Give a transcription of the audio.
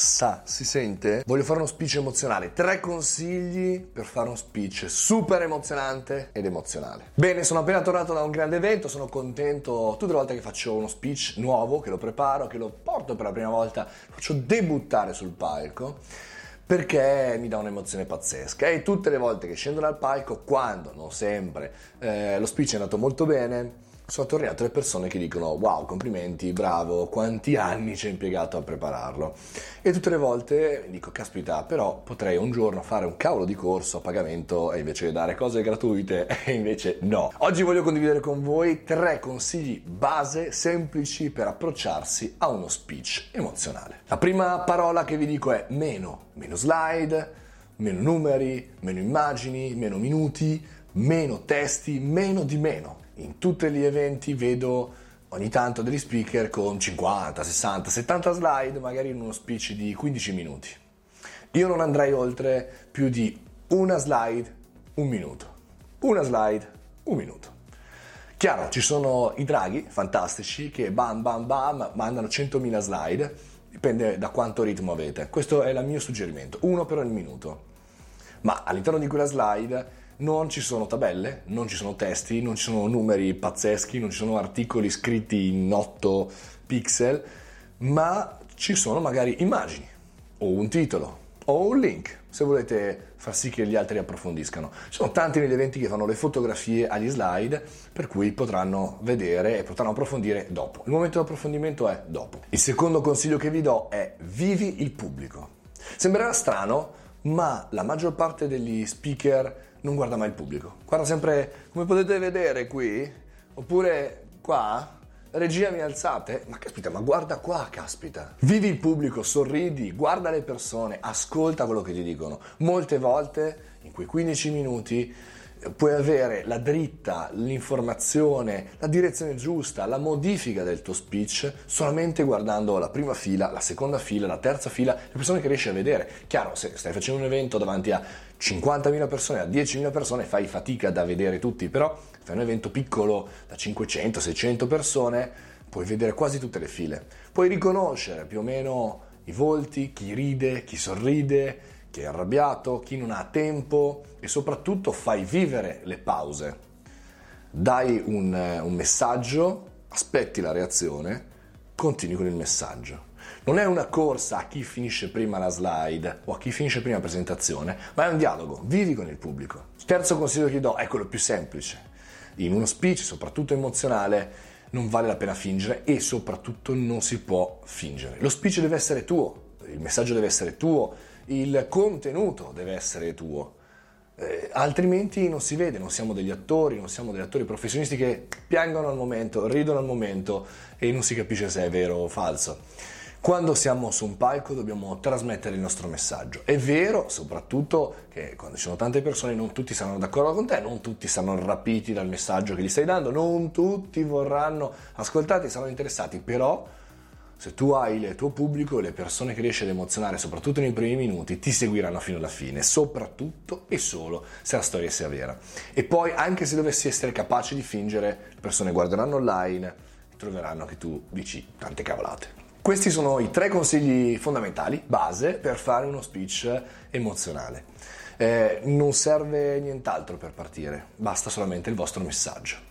sa, si sente? Voglio fare uno speech emozionale. 3 consigli per fare uno speech super emozionante ed emozionale. Bene, sono appena tornato da un grande evento, sono contento. Tutte le volte che faccio uno speech nuovo, che lo preparo, che lo porto per la prima volta, lo faccio debuttare sul palco, perché mi dà un'emozione pazzesca. E tutte le volte che scendo dal palco, quando, non sempre, lo speech è andato molto bene, sono tornato le persone che dicono: wow, complimenti, bravo, quanti anni ci hai impiegato a prepararlo. E tutte le volte dico: caspita, però potrei un giorno fare un cavolo di corso a pagamento e invece dare cose gratuite, e invece no. Oggi voglio condividere con voi 3 consigli base semplici per approcciarsi a uno speech emozionale. La prima parola che vi dico è meno. Meno slide, meno numeri, meno immagini, meno minuti, meno testi, meno di meno. In tutti gli eventi vedo ogni tanto degli speaker con 50, 60, 70 slide, magari in uno speech di 15 minuti. Io non andrei oltre più di una slide, un minuto. Una slide, un minuto. Chiaro, ci sono i draghi fantastici che bam bam bam mandano 100.000 slide, dipende da quanto ritmo avete. Questo è il mio suggerimento, uno per ogni minuto. Ma all'interno di quella slide non ci sono tabelle, non ci sono testi, non ci sono numeri pazzeschi, non ci sono articoli scritti in 8 pixel, ma ci sono magari immagini, o un titolo, o un link, se volete far sì che gli altri approfondiscano. Ci sono tanti negli eventi che fanno le fotografie agli slide, per cui potranno vedere e potranno approfondire dopo. Il momento di approfondimento è dopo. Il secondo consiglio che vi do è: vivi il pubblico. Sembrerà strano, ma la maggior parte degli speaker non guarda mai il pubblico, guarda sempre, come potete vedere qui, oppure qua, regia mi alzate, ma caspita, ma guarda qua, caspita. Vivi il pubblico, sorridi, guarda le persone, ascolta quello che ti dicono. Molte volte, in quei 15 minuti, puoi avere la dritta, l'informazione, la direzione giusta, la modifica del tuo speech solamente guardando la prima fila, la seconda fila, la terza fila, le persone che riesci a vedere. Chiaro, se stai facendo un evento davanti a 50.000 persone, a 10.000 persone, fai fatica da vedere tutti, però fai un evento piccolo da 500, 600 persone, puoi vedere quasi tutte le file. Puoi riconoscere più o meno i volti, chi ride, chi sorride, chi è arrabbiato, chi non ha tempo, e soprattutto fai vivere le pause. Dai un messaggio, aspetti la reazione, continui con il messaggio. Non è una corsa a chi finisce prima la slide o a chi finisce prima la presentazione, ma è un dialogo, vivi con il pubblico. Il terzo consiglio che do è quello più semplice. In uno speech, soprattutto emozionale, non vale la pena fingere, e soprattutto non si può fingere. Lo speech deve essere tuo, il messaggio deve essere tuo, il contenuto deve essere tuo, altrimenti non si vede, non siamo degli attori, non siamo degli attori professionisti che piangono al momento, ridono al momento e non si capisce se è vero o falso. Quando siamo su un palco dobbiamo trasmettere il nostro messaggio. È vero soprattutto che quando ci sono tante persone non tutti saranno d'accordo con te, non tutti saranno rapiti dal messaggio che gli stai dando, non tutti vorranno ascoltarti, saranno interessati, però se tu hai il tuo pubblico, le persone che riesci ad emozionare, soprattutto nei primi minuti, ti seguiranno fino alla fine, soprattutto e solo se la storia sia vera. E poi, anche se dovessi essere capace di fingere, le persone guarderanno online e troveranno che tu dici tante cavolate. Questi sono i 3 consigli fondamentali, base, per fare uno speech emozionale. Non serve nient'altro per partire, basta solamente il vostro messaggio.